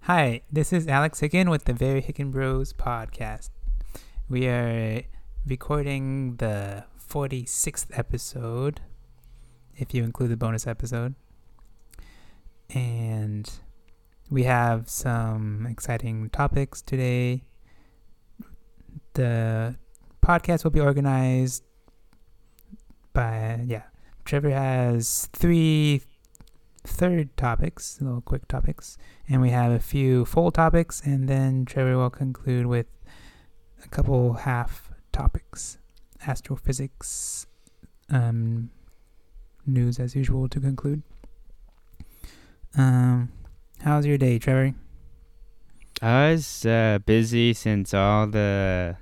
Hi, this is Alex Hicken with the Very Hicken Bros Podcast. We are recording the 46th episode, if you include the bonus episode. And we have some exciting topics today. The podcast will be organized by, Trevor has three third topics, little quick topics, and we have a few full topics, and then Trevor will conclude with a couple half topics. Astrophysics, news as usual to conclude. How's your day, Trevor? I was busy since all the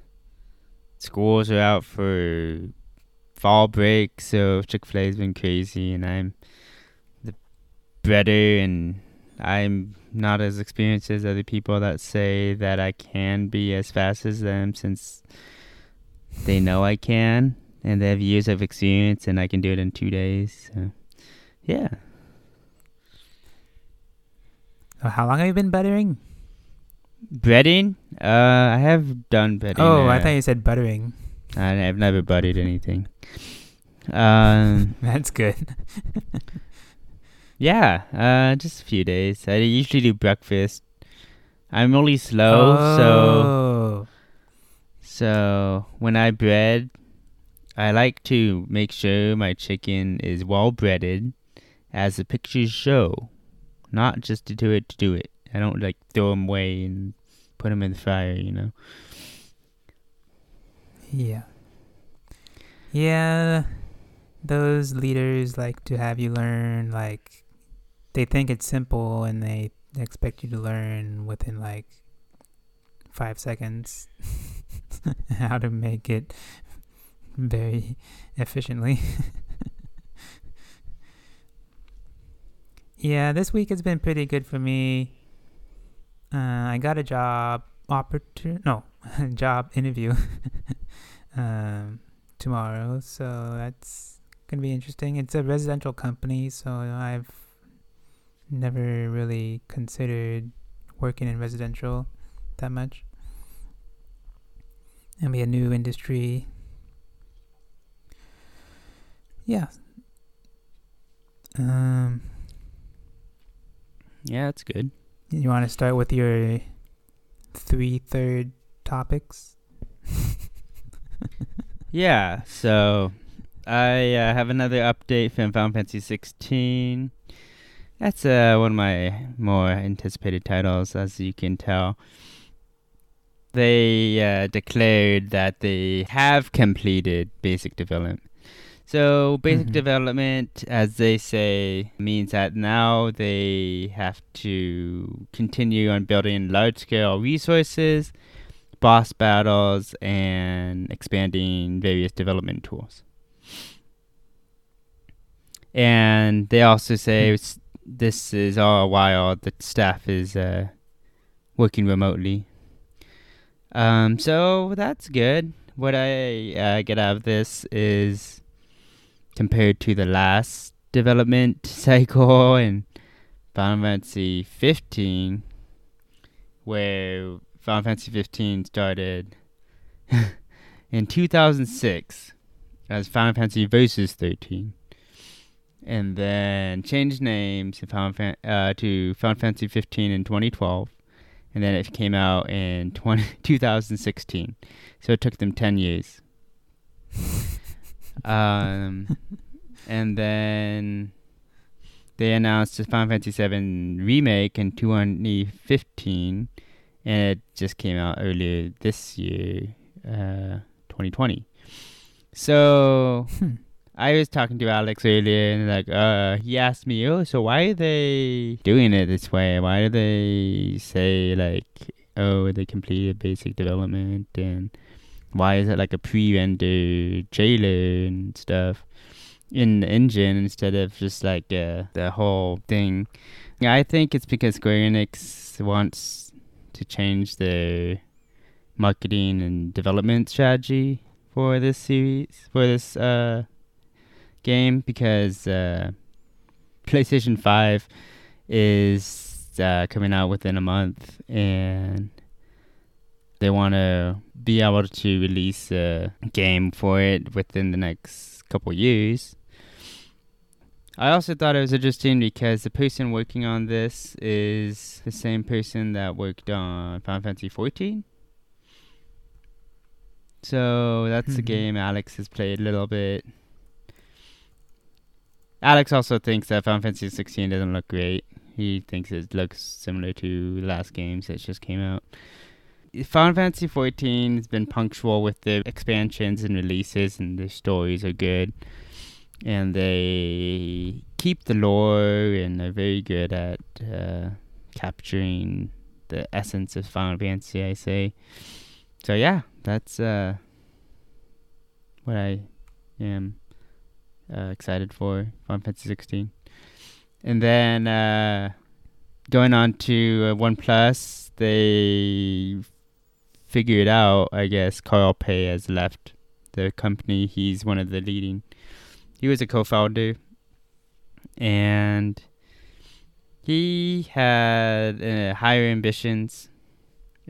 schools are out for fall break, so Chick-fil-A's been crazy, and I'm the breader, and I'm not as experienced as other people that say that I can be as fast as them, since they know I can, and they have years of experience, and I can do it in 2 days. So, yeah. How long have you been buttering? Breading? I have done breading. Oh, I thought you said buttering. I've never buttered anything. That's good. Just a few days. I usually do breakfast. I'm only slow, so when I bread, I like to make sure my chicken is well breaded, as the pictures show. Not just to do it. I don't, throw them away and put them in the fryer, Yeah. Yeah, those leaders like to have you learn, they think it's simple and they expect you to learn within, 5 seconds how to make it very efficiently. Yeah, this week has been pretty good for me. I got a job interview tomorrow, so that's gonna be interesting. It's a residential company, so I've never really considered working in residential that much. It'll be a new industry. Yeah. Yeah, that's good. You want to start with your three-third topics? Yeah, so I have another update from Final Fantasy 16. That's one of my more anticipated titles, as you can tell. They declared that they have completed basic development. So basic development, as they say, means that now they have to continue on building large-scale resources, boss battles, and expanding various development tools. And they also say this is all while the staff is working remotely. So that's good. What I get out of this is, compared to the last development cycle in Final Fantasy 15, where Final Fantasy 15 started in 2006 as Final Fantasy Versus 13, and then changed names to Final Fantasy 15 in 2012, and then it came out in 2016, so it took them 10 years. And then they announced the Final Fantasy VII remake in 2015, and it just came out earlier this year, 2020. So I was talking to Alex earlier, and he asked me, so why are they doing it this way? Why do they say they completed basic development, and why is it a pre-rendered trailer and stuff in the engine instead of just the whole thing? I think it's because Square Enix wants to change their marketing and development strategy for this series, for this game, because PlayStation 5 is coming out within a month, and they want to be able to release a game for it within the next couple years. I also thought it was interesting because the person working on this is the same person that worked on Final Fantasy XIV. So that's a game Alex has played a little bit. Alex also thinks that Final Fantasy 16 doesn't look great. He thinks it looks similar to the last games that just came out. Final Fantasy 14 has been punctual with their expansions and releases, and their stories are good. And they keep the lore, and they're very good at capturing the essence of Final Fantasy, I say. So yeah, that's what I am excited for, Final Fantasy 16. And then going on to OnePlus, they figured out, I guess, Carl Pei has left the company. He's one of the leading. He was a co-founder, and he had higher ambitions.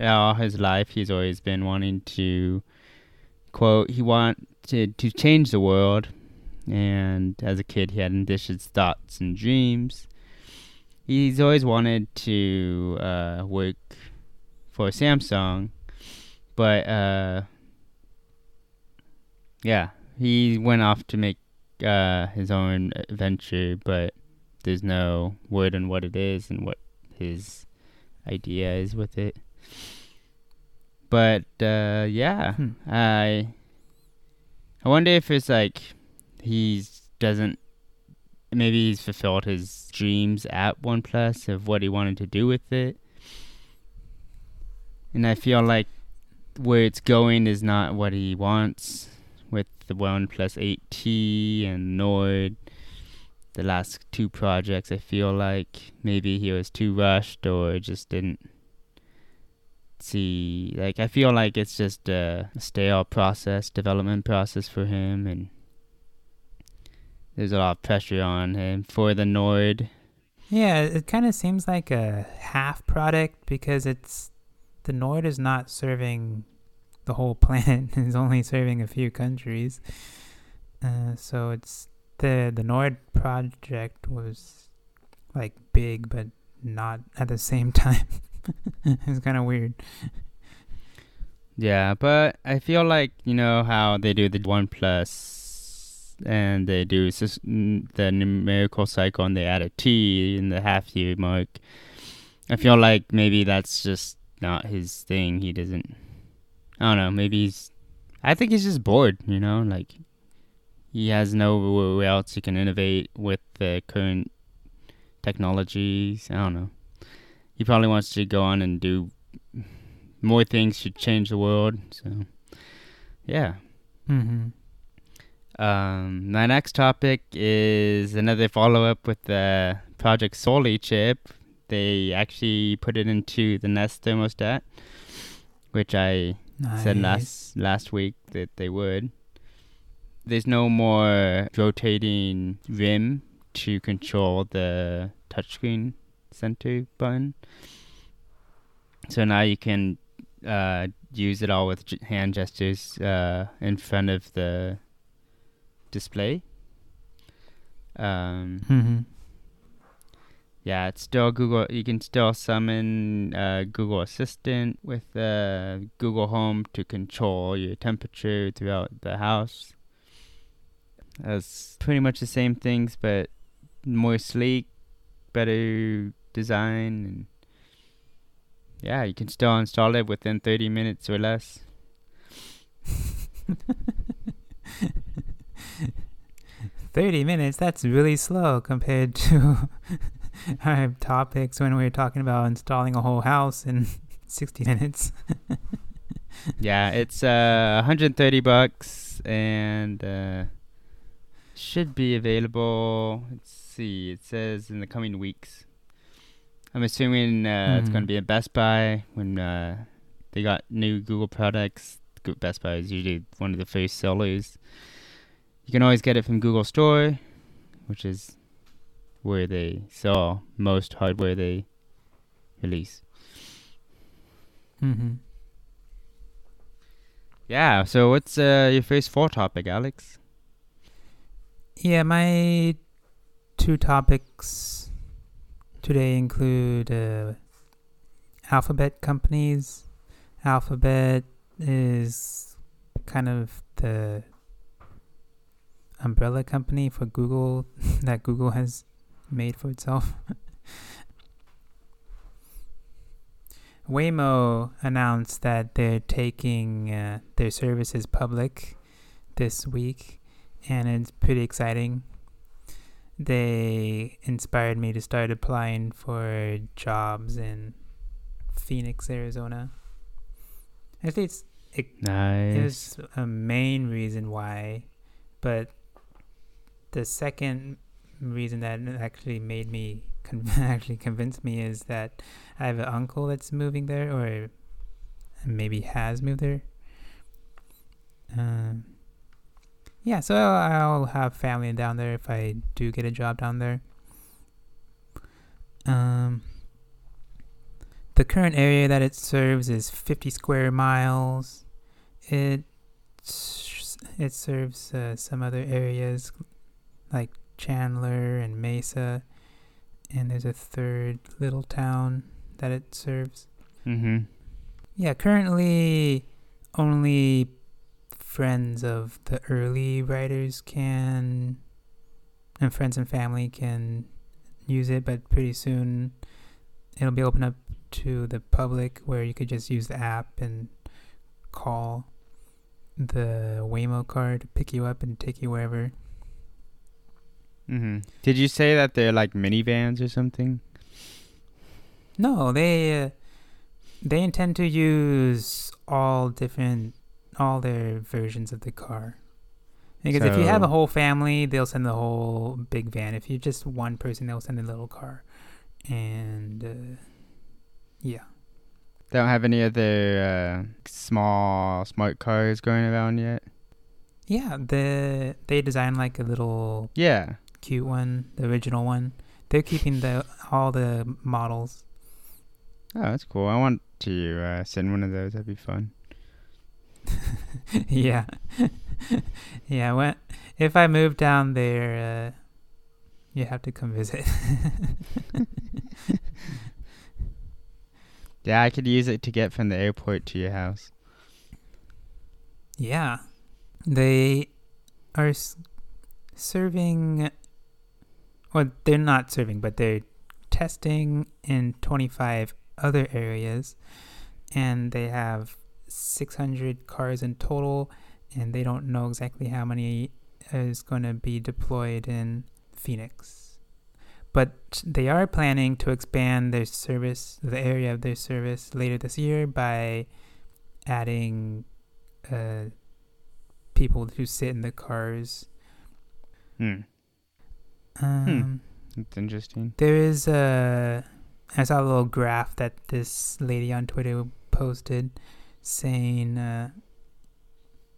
All his life, he's always been wanting to, quote, he wanted to change the world. And as a kid, he had ambitious thoughts and dreams. He's always wanted to work for Samsung, but yeah, he went off to make his own venture, but there's no word on what it is and what his idea is with it. But yeah, I wonder if it's like maybe he's fulfilled his dreams at OnePlus of what he wanted to do with it. And I feel like where it's going is not what he wants with the OnePlus 8T and Nord, the last two projects. I feel like maybe he was too rushed or just didn't see. Like, I feel like it's just a stale process, development process for him, and there's a lot of pressure on him for the Nord. Yeah, it kind of seems like a half product because the Nord is not serving the whole planet. It's only serving a few countries. So it's the Nord project was like big, but not at the same time. It's kind of weird. Yeah, but I feel like, you know, how they do the OnePlus and they do the numerical cycle and they add a T in the half year mark. I feel like maybe that's just not his thing. He doesn't, I don't know, maybe I think he's just bored, you know, like he has nowhere else he can innovate with the current technologies. I don't know. He probably wants to go on and do more things to change the world. So, yeah. Mm-hmm. My next topic is another follow-up with the Project Soli chip. They actually put it into the Nest thermostat, which I said last week that they would. There's no more rotating rim to control the touchscreen center button. So now you can use it all with hand gestures in front of the display. Yeah, it's still Google. You can still summon Google Assistant with Google Home to control your temperature throughout the house. That's pretty much the same things, but more sleek, better design, and yeah, you can still install it within 30 minutes or less. That's really slow compared to our topics when we were talking about installing a whole house in 60 minutes. Yeah, it's $130 and should be available. Let's see, it says in the coming weeks. I'm assuming it's going to be a Best Buy when they got new Google products. Best Buy is usually one of the first sellers. You can always get it from Google Store, which is where they sell most hardware they release. Mm-hmm. Yeah, so what's your first four topic, Alex? Yeah, my two topics today include Alphabet companies. Alphabet is kind of the umbrella company for Google that Google has made for itself. Waymo announced that they're taking their services public this week, and it's pretty exciting. They inspired me to start applying for jobs in Phoenix, Arizona. Actually, it's a main reason why, but the second reason that actually made me convinced me is that I have an uncle that's moving there, or maybe has moved there. Yeah, so I'll have family down there if I do get a job down there. The current area that it serves is 50 square miles. It serves some other areas like Chandler and Mesa, and there's a third little town that it serves. Mm-hmm. Yeah, currently only friends of the early writers can, and friends and family can use it, but pretty soon it'll be open up to the public where you could just use the app and call the Waymo car to pick you up and take you wherever. Mm-hmm. Did you say that they're like minivans or something? No, they intend to use all their versions of the car. Because if you have a whole family, they'll send the whole big van. If you're just one person, they'll send a little car. And yeah. They don't have any other small smart cars going around yet? Yeah, they designed like a little cute one, the original one. They're keeping all the models. Oh, that's cool. I want to send one of those. That'd be fun. Yeah. Yeah, if I move down there, you have to come visit. Yeah, I could use it to get from the airport to your house. Yeah. They are serving, well, they're not serving, but they're testing in 25 other areas. And they have 600 cars in total, and they don't know exactly how many is going to be deployed in Phoenix. But they are planning to expand their service, the area of their service, later this year by adding people who sit in the cars. That's interesting. There is I saw a little graph that this lady on Twitter posted saying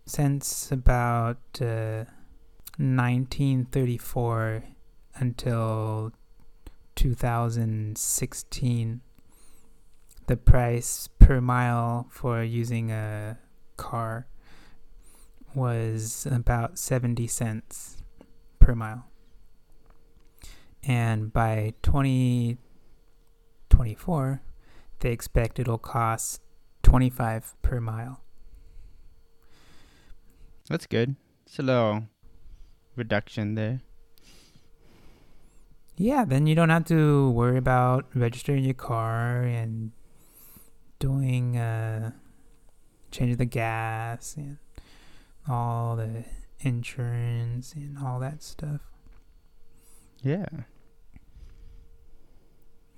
since about 1934 until 2016, the price per mile for using a car was about 70 cents per mile. And by 2024, they expect it'll cost 25 per mile. That's good. It's a little reduction there. Yeah, then you don't have to worry about registering your car and doing changing the gas and all the insurance and all that stuff. Yeah.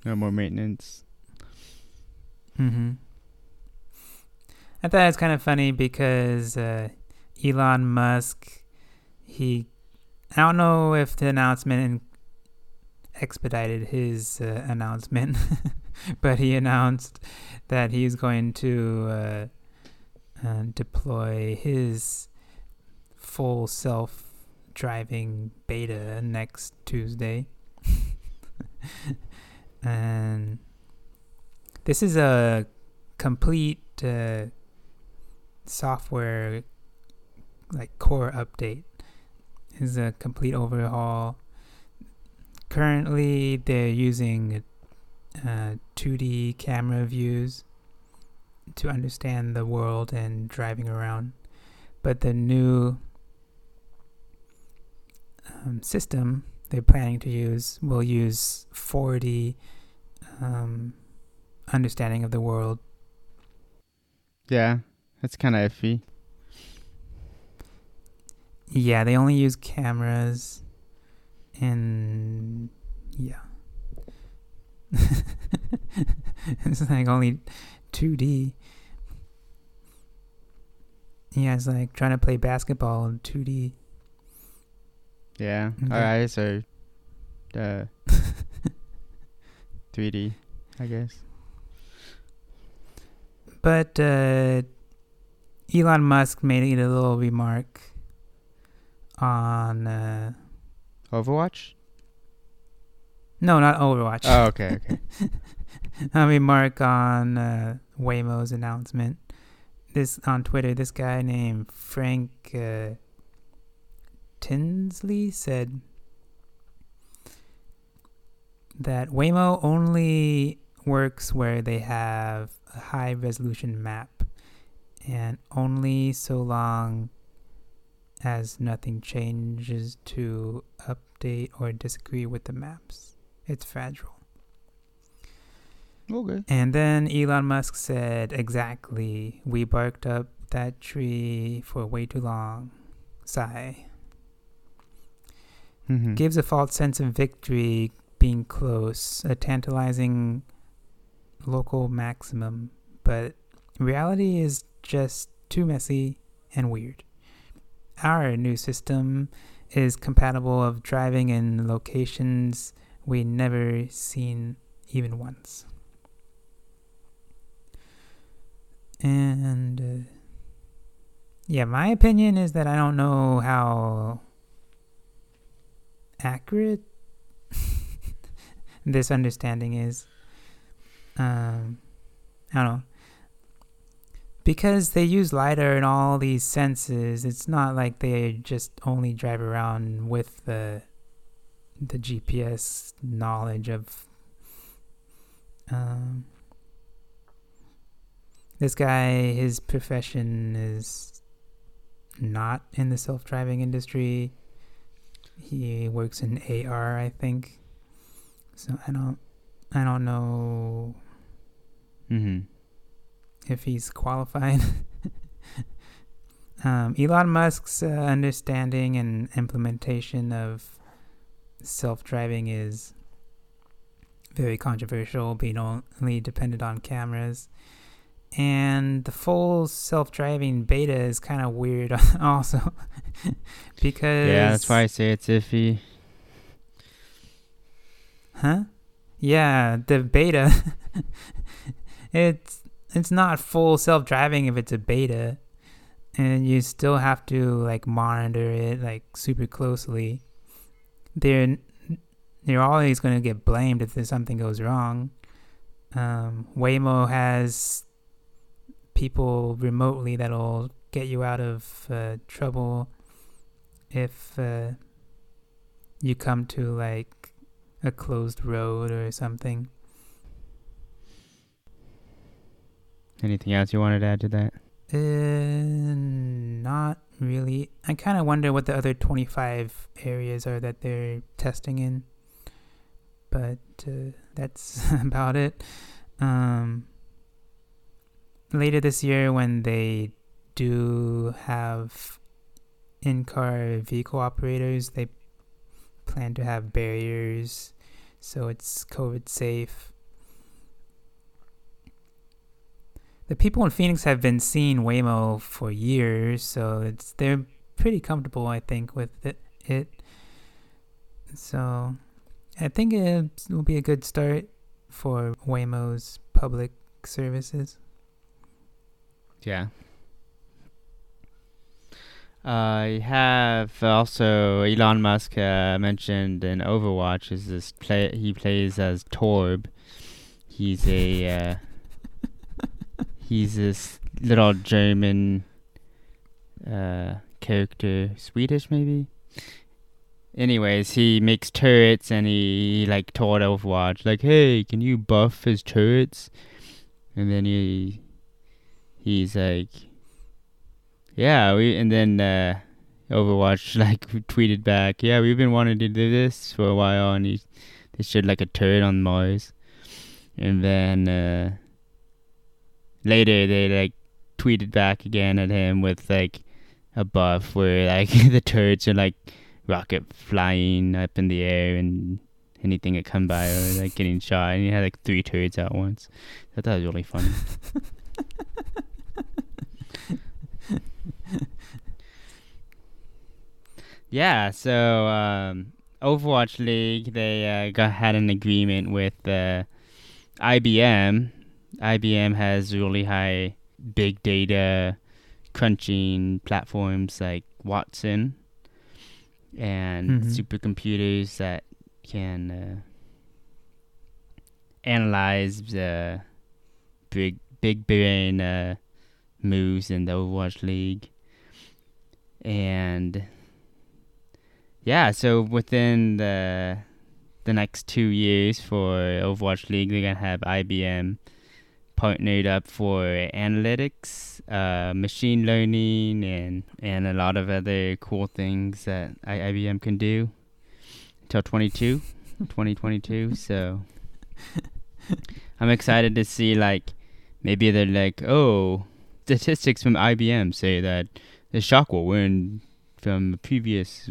No more maintenance. Mm-hmm. I thought it was kind of funny because Elon Musk, I don't know if the announcement expedited his announcement, but he announced that he's going to deploy his full self-driving beta next Tuesday. And this is a complete software, like, core update. It's a complete overhaul. Currently, they're using 2D camera views to understand the world and driving around. But the new system they're planning to use will use 4D understanding of the world. Yeah, that's kind of iffy. Yeah, they only use cameras and yeah. It's like only 2D. Yeah, it's like trying to play basketball in 2D. Yeah, okay. All right, so 3D, I guess. But Elon Musk made a little remark on Overwatch? No, not Overwatch. Oh, okay. A remark on Waymo's announcement. This on Twitter, this guy named Frank Tinsley said that Waymo only works where they have a high resolution map, and only so long as nothing changes to update or disagree with the maps. It's fragile. Okay. And then Elon Musk said, exactly, we barked up that tree for way too long. Sigh. Mm-hmm. Gives a false sense of victory being close, a tantalizing local maximum, but reality is just too messy and weird. Our new system is compatible of driving in locations we never seen even once. And yeah, my opinion is that I don't know how accurate this understanding is. I don't know. Because they use LiDAR and all these senses, it's not like they just only drive around with the GPS knowledge of... this guy, his profession is not in the self-driving industry. He works in AR, I think. So I don't know if he's qualified. Elon Musk's understanding and implementation of self-driving is very controversial, being only dependent on cameras. And the full self-driving beta is kind of weird also, because... Yeah, that's why I say it's iffy. Huh? Yeah, the beta. It's not full self-driving if it's a beta. And you still have to, like, monitor it, like, super closely. They're always going to get blamed if there's something goes wrong. Waymo has... people remotely that'll get you out of trouble if you come to like a closed road or something. Anything else you wanted to add to that? Not really. I kind of wonder what the other 25 areas are that they're testing in, but that's about it. Later this year, when they do have in-car vehicle operators, they plan to have barriers so it's COVID safe. The people in Phoenix have been seeing Waymo for years, so they're pretty comfortable, I think, with it. So I think it will be a good start for Waymo's public services. Yeah. You have also Elon Musk mentioned in Overwatch. Is this he plays as Torb. He's a he's this little German character, Swedish maybe. Anyways, he makes turrets and he like told Overwatch like, "Hey, can you buff his turrets?" And then he's like, "Yeah, we." And then Overwatch like tweeted back, "Yeah, we've been wanting to do this for a while," and they showed like a turret on Mars. And then later they like tweeted back again at him with like a buff where like the turrets are like rocket flying up in the air and anything that come by or like getting shot, and he had like three turrets at once. I thought it was really funny. Yeah, so Overwatch League, they had an agreement with IBM. IBM has really high big data crunching platforms like Watson and supercomputers that can analyze the big brain moves in the Overwatch League. And yeah, so within the next 2 years for Overwatch League, they're going to have IBM partnered up for analytics, machine learning, and a lot of other cool things that IBM can do until 2022. So I'm excited to see, like, maybe they're like, oh, statistics from IBM say that the Shock will win from previous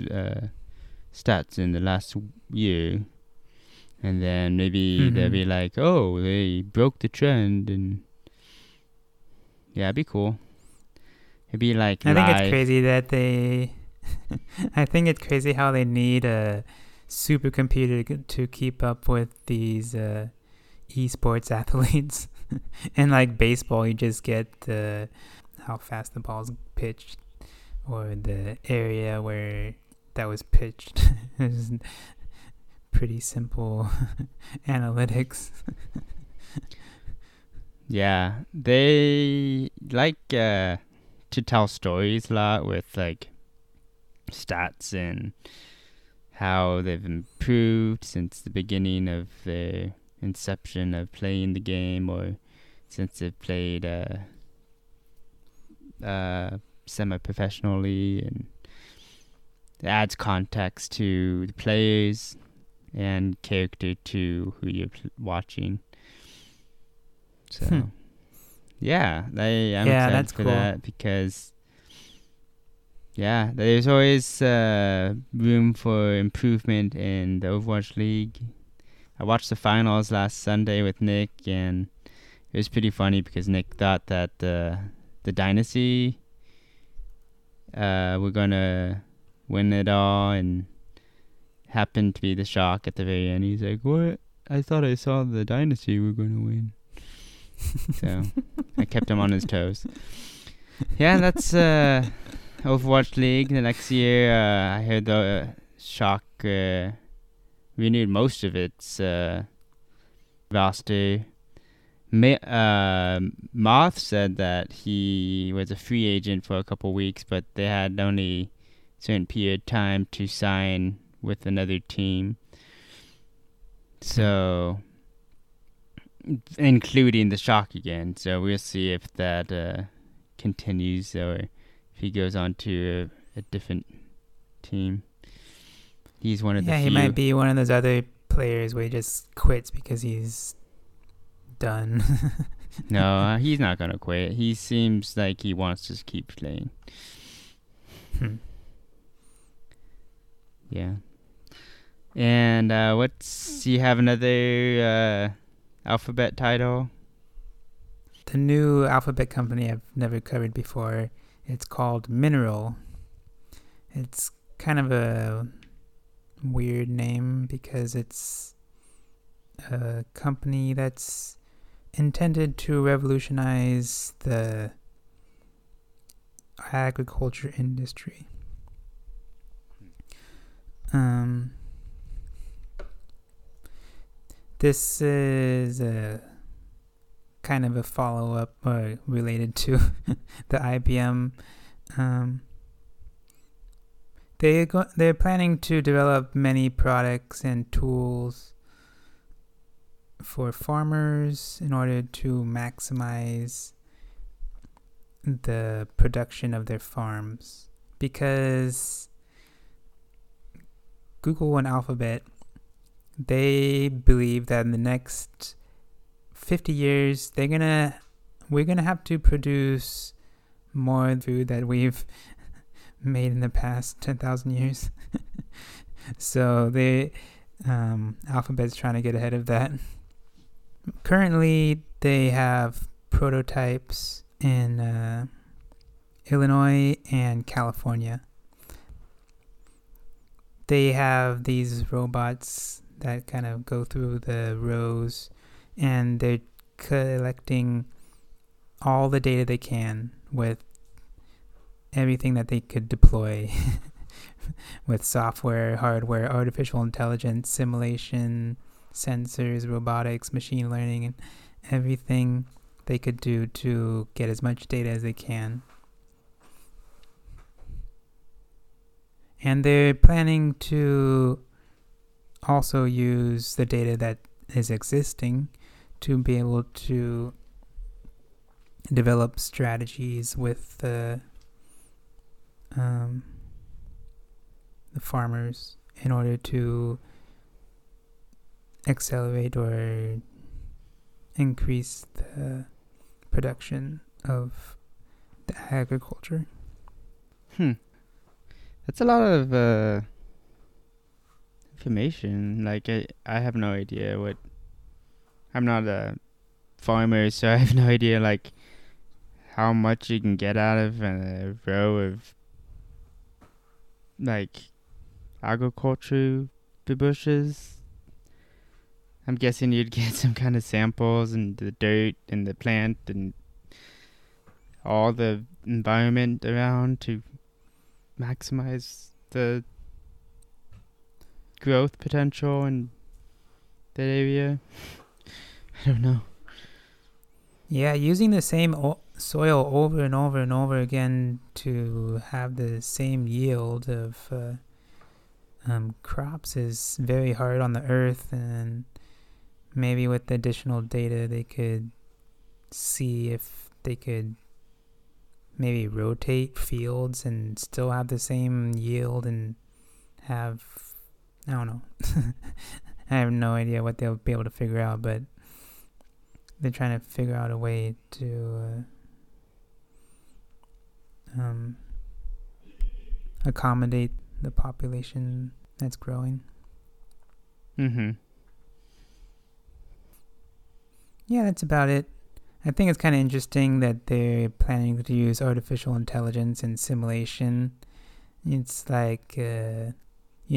stats in the last year. And then maybe they'll be like, oh, they broke the trend. And yeah, it'd be cool. It'd be like I think it's crazy that they... I think it's crazy how they need a supercomputer to keep up with these esports athletes. And like baseball, you just get the how fast the ball's pitched or the area where that was pitched. Pretty simple analytics. Yeah, they like to tell stories a lot with like stats and how they've improved since the beginning of the inception of playing the game, or since they've played semi-professionally, and it adds context to the players and character to who you're watching. So, yeah, I'm excited for that because, yeah, there's always room for improvement in the Overwatch League. I watched the finals last Sunday with Nick, and it was pretty funny because Nick thought that the Dynasty were going to win it all, and happened to be the Shock at the very end. He's like, what? I thought I saw the Dynasty were going to win. So I kept him on his toes. Yeah, that's Overwatch League. The next year, I heard the Shock renewed most of its roster. Moth said that he was a free agent for a couple weeks, but they had only a certain period of time to sign with another team, so including the Shock again. So we'll see if that continues or if he goes on to a different team. He's one of the few. He might be one of those other players where he just quits because he's done. No, he's not gonna quit. He seems like he wants to keep playing. Yeah. And you have another Alphabet title? The new Alphabet company I've never covered before. It's called Mineral. It's kind of a weird name because it's a company that's intended to revolutionize the agriculture industry. This is a kind of a follow-up related to the IBM. They're planning to develop many products and tools for farmers in order to maximize the production of their farms, because Google and Alphabet, they believe that in the next 50 years we're gonna have to produce more food that we've made in the past 10,000 years. So they Alphabet's trying to get ahead of that. Currently, they have prototypes in Illinois and California. They have these robots that kind of go through the rows, and they're collecting all the data they can with everything that they could deploy with software, hardware, artificial intelligence, simulation, sensors, robotics, machine learning, and everything they could do to get as much data as they can. And they're planning to also use the data that is existing to be able to develop strategies with the farmers in order to accelerate or increase the production of the agriculture. That's a lot of information. Like, I have no idea what... I'm not a farmer, so I have no idea, like, how much you can get out of a row of, like, agriculture bushes. I'm guessing you'd get some kind of samples and the dirt and the plant and all the environment around to maximize the growth potential in that area. I don't know. Yeah, using the same soil over and over and over again to have the same yield of crops is very hard on the earth, and maybe with additional data they could see if they could maybe rotate fields and still have the same yield and have, I don't know. I have no idea what they'll be able to figure out, but they're trying to figure out a way to accommodate the population that's growing. Mm-hmm. Yeah, that's about it. I think it's kind of interesting that they're planning to use artificial intelligence and simulation. It's like, you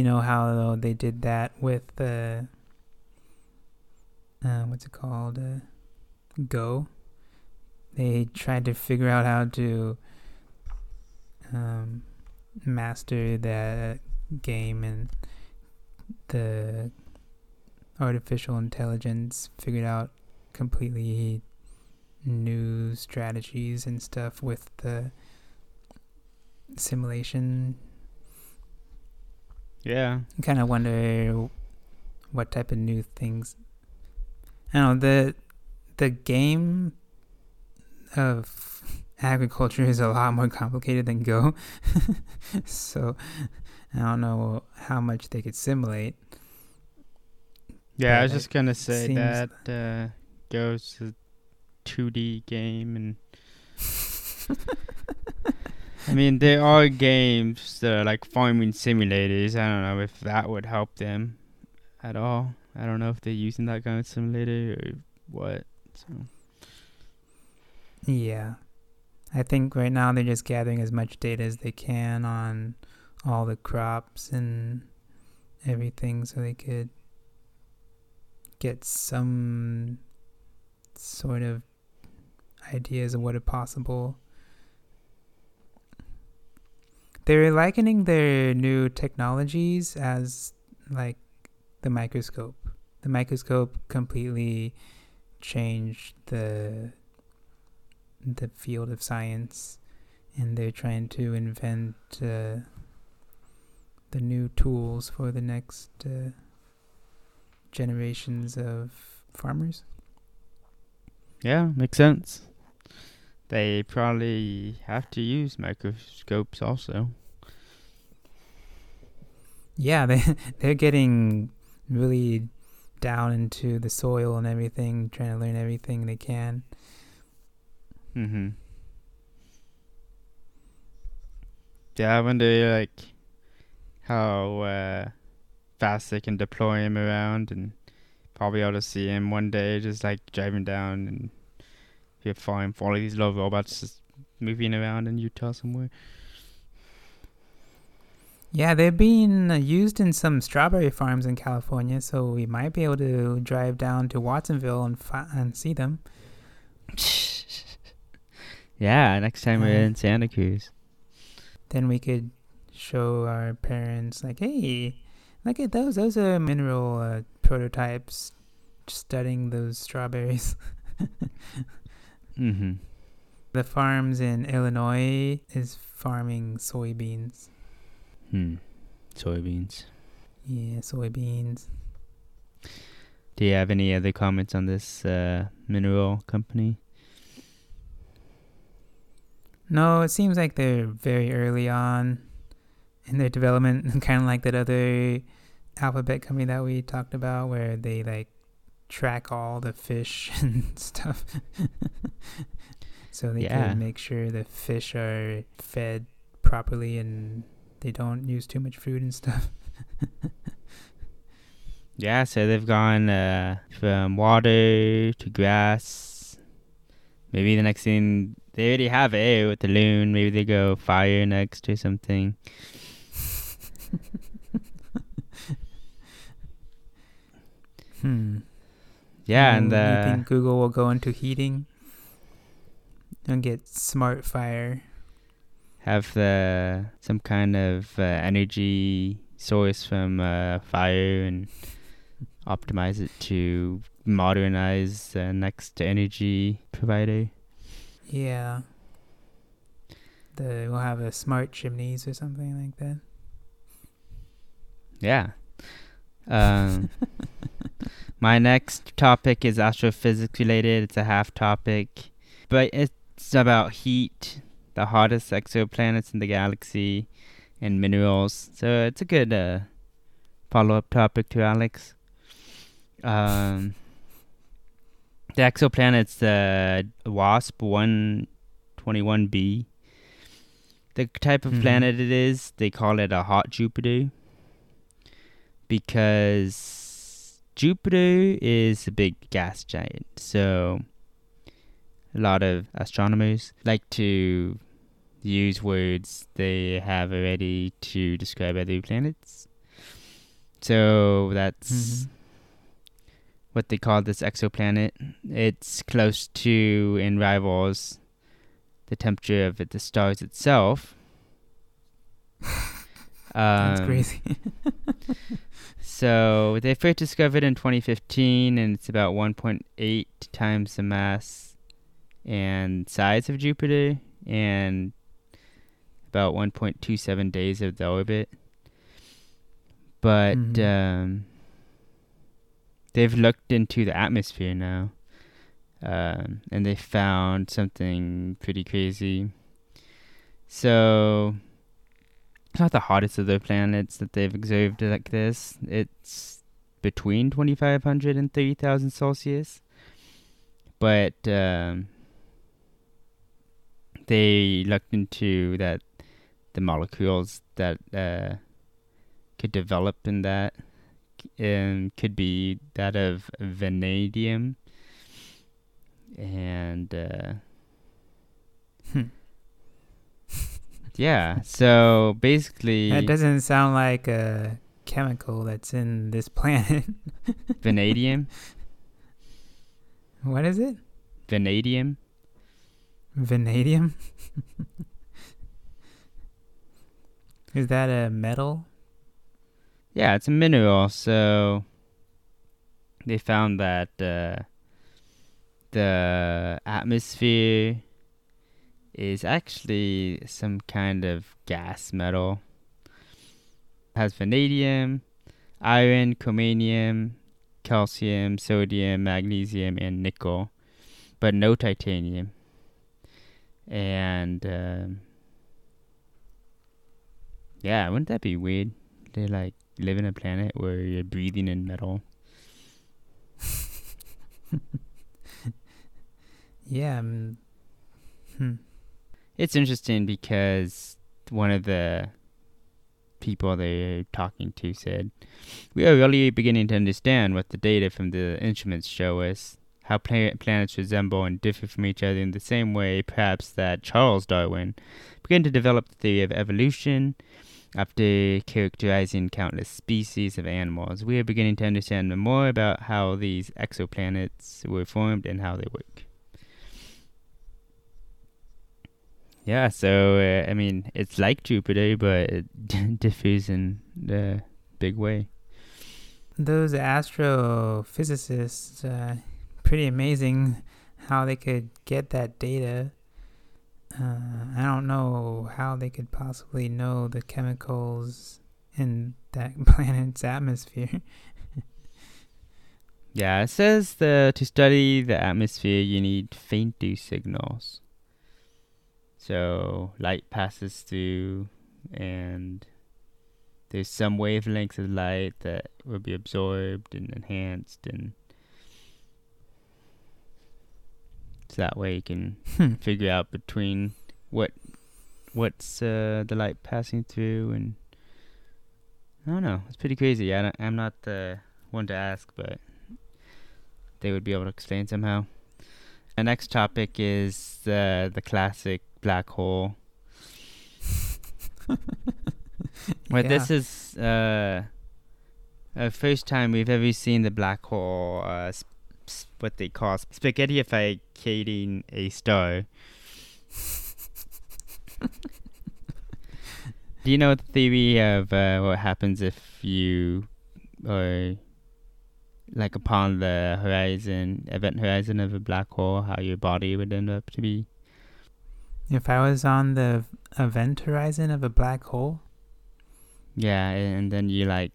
know how they did that with what's it called? Go. They tried to figure out how to master that game, and the artificial intelligence figured out completely new strategies and stuff with the simulation. Yeah. I kind of wonder what type of new things. I don't know, the game of agriculture is a lot more complicated than Go. So I don't know how much they could simulate. Yeah, but I was just going to say that Go's a 2D game, and I mean, there are games that are like farming simulators. I don't know if that would help them at all. I don't know if they're using that kind of simulator or what. So yeah, I think right now they're just gathering as much data as they can on all the crops and everything so they could get some sort of ideas of what are possible. They're likening their new technologies as like the microscope. The microscope completely changed the field of science, and they're trying to invent the new tools for the next generations of farmers. Yeah, makes sense. They probably have to use microscopes also. Yeah, they're getting really down into the soil and everything, trying to learn everything they can. Mm-hmm. Yeah, I wonder like how fast they can deploy him around, and probably able to see him one day just like driving down and you're fine for all of these little robots just moving around in Utah somewhere. Yeah, they're being used in some strawberry farms in California, so we might be able to drive down to Watsonville and see them. Yeah, next time we're in Santa Cruz. Then we could show our parents, like, hey, look at those. Those are mineral prototypes studying those strawberries. Mm-hmm. The farms in Illinois is farming soybeans. Soybeans. Yeah, soybeans. Do you have any other comments on this mineral company? No, it seems like they're very early on in their development, kind of like that other Alphabet company that we talked about, where they like track all the fish and stuff. So they can make sure the fish are fed properly and they don't use too much food and stuff. Yeah, so they've gone from water to grass. Maybe the next thing, they already have air with the loon. Maybe they go fire next or something. Yeah, and you think Google will go into heating and get smart fire? Have some kind of energy source from fire and optimize it to modernize the next energy provider. Yeah. We'll have a smart chimneys or something like that. Yeah. My next topic is astrophysics related. It's a half topic, but it's about heat, the hottest exoplanets in the galaxy, and minerals. So it's a good follow-up topic to Alex. The exoplanet's WASP 121b. The type of planet it is, they call it a hot Jupiter, because Jupiter is a big gas giant, so a lot of astronomers like to use words they have already to describe other planets. So that's what they call this exoplanet. It's close to and rivals the temperature of the stars itself. That's crazy. So they first discovered in 2015, and it's about 1.8 times the mass and size of Jupiter, and about 1.27 days of the orbit. But they've looked into the atmosphere now, and they found something pretty crazy. So it's not the hottest of the planets that they've observed like this. It's between 2,500 and 30,000 Celsius. But they looked into that, the molecules that could develop in that, and could be that of vanadium. And Yeah, so basically... That doesn't sound like a chemical that's in this planet. Vanadium. What is it? Vanadium. Vanadium? Is that a metal? Yeah, it's a mineral. So they found that the atmosphere is actually some kind of gas metal. It has vanadium, iron, chromium, calcium, sodium, magnesium, and nickel, but no titanium. And yeah, wouldn't that be weird? They like live in a planet where you're breathing in metal. Yeah. It's interesting because one of the people they're talking to said, "We are really beginning to understand what the data from the instruments show us, how planets resemble and differ from each other in the same way perhaps that Charles Darwin began to develop the theory of evolution after characterizing countless species of animals. We are beginning to understand more about how these exoplanets were formed and how they work." Yeah, so, I mean, it's like Jupiter, but it differs in a big way. Those astrophysicists, pretty amazing how they could get that data. I don't know how they could possibly know the chemicals in that planet's atmosphere. Yeah, it says to study the atmosphere, you need fainter signals. So light passes through, and there's some wavelengths of light that will be absorbed and enhanced, and so that way you can figure out between what's the light passing through, and I don't know. It's pretty crazy. I'm not the one to ask, but they would be able to explain somehow. The next topic is the classic black hole. This is the first time we've ever seen the black hole, what they call spaghettificating a star. Do you know the theory of what happens if you are like upon the event horizon of a black hole, how your body would end up to be? If I was on the event horizon of a black hole? Yeah, and then you like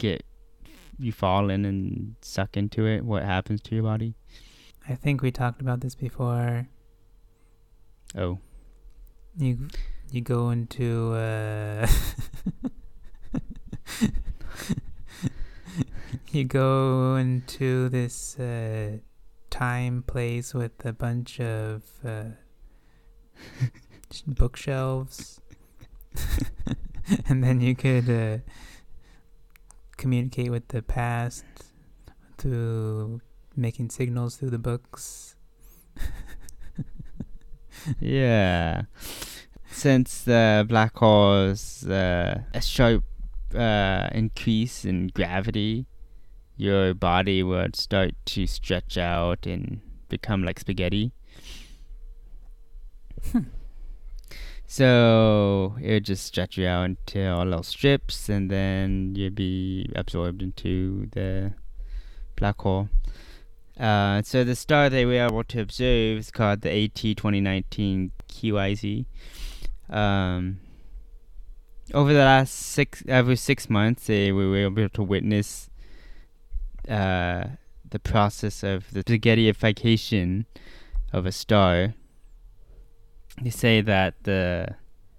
you fall in and suck into it, what happens to your body? I think we talked about this before. Oh. You go into this time place with a bunch of bookshelves, and then you could communicate with the past through making signals through the books. Yeah. Since the black hole's a sharp increase in gravity, your body would start to stretch out and become like spaghetti. So it would just stretch you out into all little strips, and then you'd be absorbed into the black hole. So the star they were able to observe is called the AT 2019 QIZ. Over the last every 6 months, they were able to witness the process of the spaghettification of a star. They say that the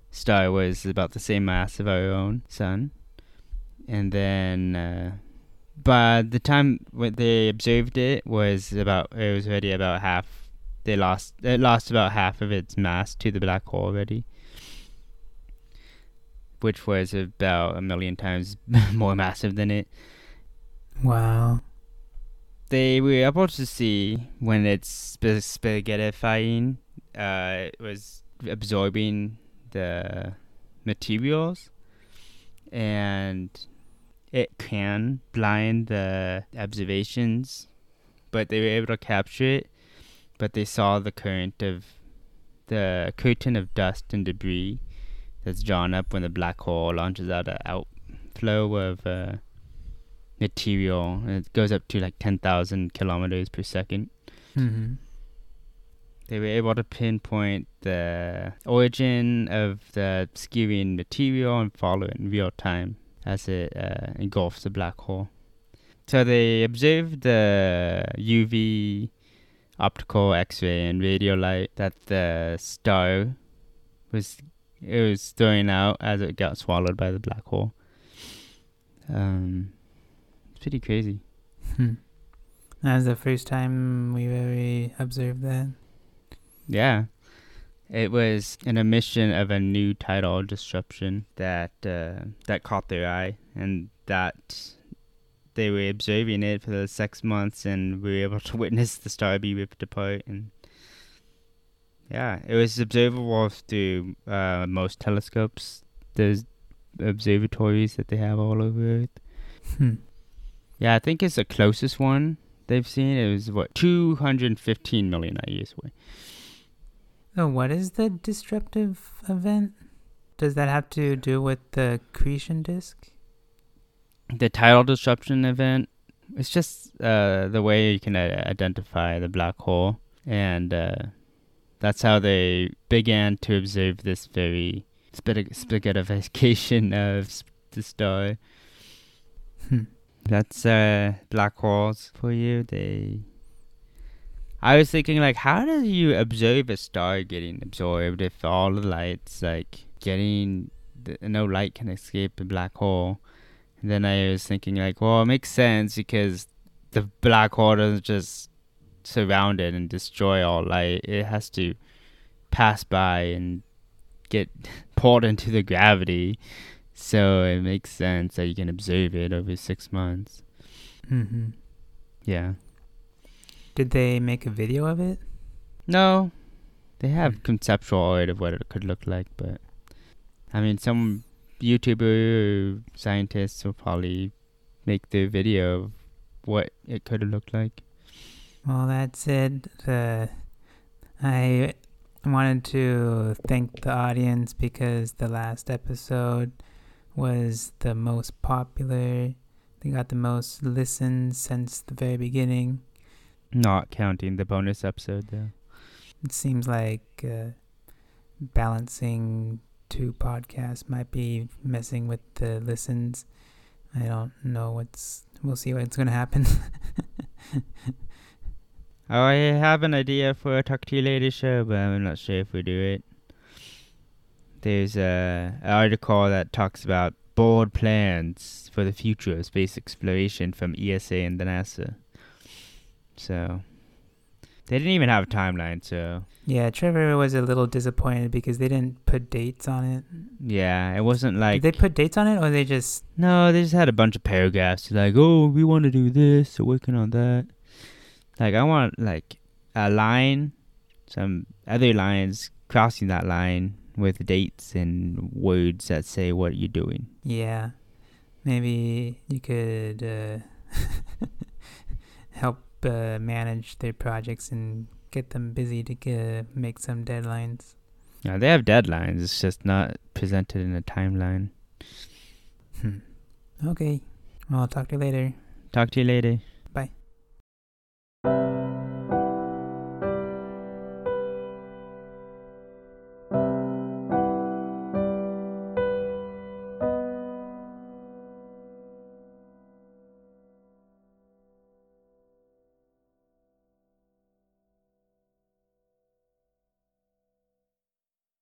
star was about the same mass of our own sun. And then by the time when they observed it, it was already about half. It lost about half of its mass to the black hole already, which was about 1 million times more massive than it. Wow. They were able to see when it's spaghettifying, it was absorbing the materials, and it can blind the observations, but they were able to capture it. But they saw the curtain of dust and debris that's drawn up when the black hole launches out an outflow of material, and it goes up to like 10,000 kilometers per second. Mm-hmm. They were able to pinpoint the origin of the skewing material and follow it in real time as it engulfs the black hole. So they observed the UV, optical, X-ray, and radio light that the star was throwing out as it got swallowed by the black hole. It's pretty crazy. That was the first time we've ever observed that. Yeah. It was an emission of a new tidal disruption that caught their eye, and that they were observing it for the 6 months, and we were able to witness the star be ripped apart. And yeah, it was observable through most telescopes. There's observatories that they have all over Earth. Yeah, I think it's the closest one they've seen. It was, 215 million light years away. So what is the disruptive event? Does that have to do with the accretion disk? The tidal disruption event, it's just the way you can identify the black hole. And that's how they began to observe this very spaghettification of the star. That's black holes for you. I was thinking, like, how do you observe a star getting absorbed if all the light's, like, no light can escape the black hole? And then I was thinking, like, well, it makes sense because the black hole doesn't just surround it and destroy all light. It has to pass by and get pulled into the gravity. So it makes sense that you can observe it over 6 months. Mm-hmm. Yeah. Did they make a video of it? No. They have conceptual art of what it could look like, but I mean, some YouTuber or scientists will probably make the video of what it could have looked like. Well, that's it. I wanted to thank the audience because the last episode was the most popular. They got the most listens since the very beginning. Not counting the bonus episode, though. It seems like balancing two podcasts might be messing with the listens. I don't know we'll see what's going to happen. I have an idea for a Talk to You Later show, but I'm not sure if we do it. There's an article that talks about bold plans for the future of space exploration from ESA and the NASA. So they didn't even have a timeline, so yeah, Trevor was a little disappointed because they didn't put dates on it. Yeah, it wasn't like... Did they put dates on it, or they just... No, they just had a bunch of paragraphs like, oh, we want to do this, so working on that. Like, I want, like, a line, some other lines crossing that line with dates and words that say what you're doing. Yeah, maybe you could help manage their projects and get them busy to make some deadlines. Yeah, they have deadlines. It's just not presented in a timeline. Okay. Well, I'll talk to you later.